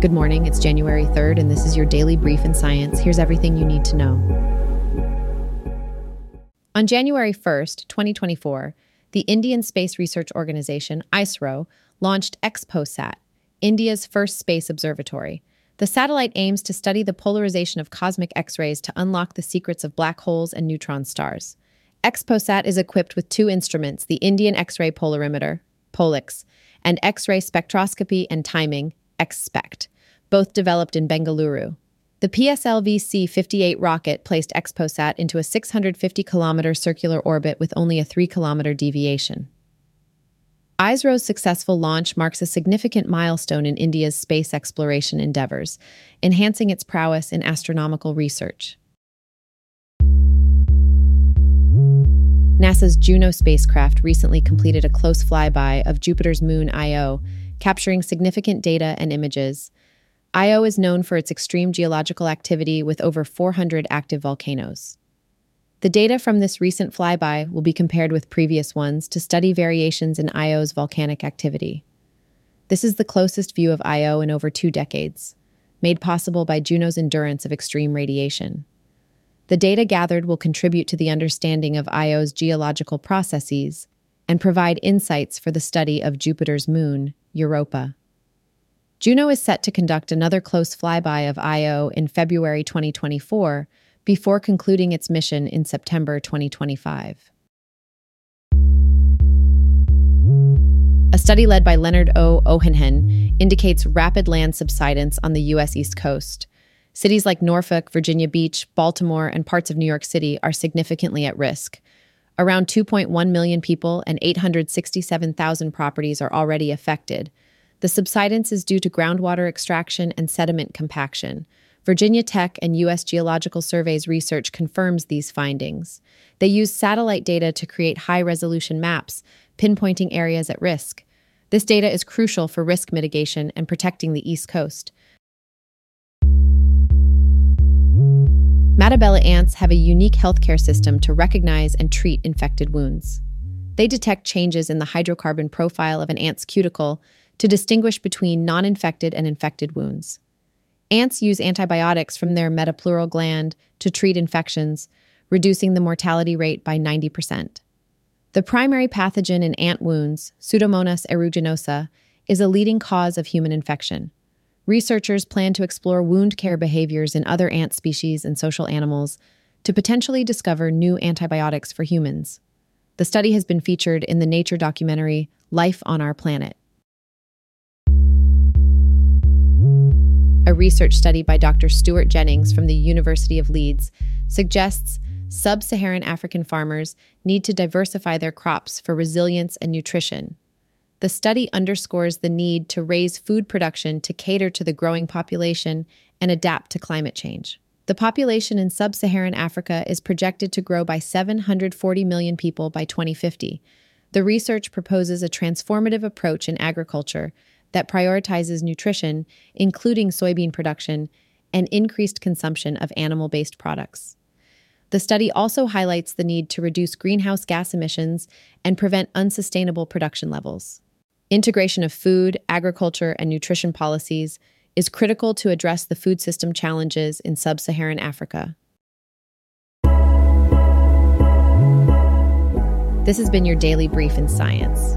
Good morning, it's January 3rd, and this is your Daily Brief in Science. Here's everything you need to know. On January 1st, 2024, the Indian Space Research Organization, ISRO, launched XpoSat, India's first space observatory. The satellite aims to study the polarization of cosmic X-rays to unlock the secrets of black holes and neutron stars. XpoSat is equipped with two instruments, the Indian X-ray Polarimeter, POLIX, and X-ray Spectroscopy and Timing, XSPECT, both developed in Bengaluru. The PSLV-C58 rocket placed XpoSat into a 650-kilometer circular orbit with only a 3-kilometer deviation. ISRO's successful launch marks a significant milestone in India's space exploration endeavors, enhancing its prowess in astronomical research. NASA's Juno spacecraft recently completed a close flyby of Jupiter's moon Io, capturing significant data and images. Io is known for its extreme geological activity with over 400 active volcanoes. The data from this recent flyby will be compared with previous ones to study variations in Io's volcanic activity. This is the closest view of Io in over 2 decades, made possible by Juno's endurance of extreme radiation. The data gathered will contribute to the understanding of Io's geological processes and provide insights for the study of Jupiter's moon, Europa. Juno is set to conduct another close flyby of Io in February 2024, before concluding its mission in September 2025. A study led by Leonard O. Ohenhen indicates rapid land subsidence on the U.S. East Coast. Cities like Norfolk, Virginia Beach, Baltimore, and parts of New York City are significantly at risk. Around 2.1 million people and 867,000 properties are already affected. The subsidence is due to groundwater extraction and sediment compaction. Virginia Tech and U.S. Geological Survey's research confirms these findings. They use satellite data to create high-resolution maps, pinpointing areas at risk. This data is crucial for risk mitigation and protecting the East Coast. Matabele ants have a unique healthcare system to recognize and treat infected wounds. They detect changes in the hydrocarbon profile of an ant's cuticle to distinguish between non-infected and infected wounds. Ants use antibiotics from their metapleural gland to treat infections, reducing the mortality rate by 90%. The primary pathogen in ant wounds, Pseudomonas aeruginosa, is a leading cause of human infection. Researchers plan to explore wound care behaviors in other ant species and social animals to potentially discover new antibiotics for humans. The study has been featured in the nature documentary Life on Our Planet. A research study by Dr. Stuart Jennings from the University of Leeds suggests sub-Saharan African farmers need to diversify their crops for resilience and nutrition. The study underscores the need to raise food production to cater to the growing population and adapt to climate change. The population in sub-Saharan Africa is projected to grow by 740 million people by 2050. The research proposes a transformative approach in agriculture that prioritizes nutrition, including soybean production, and increased consumption of animal-based products. The study also highlights the need to reduce greenhouse gas emissions and prevent unsustainable production levels. Integration of food, agriculture, and nutrition policies is critical to address the food system challenges in sub-Saharan Africa. This has been your Daily Brief in Science.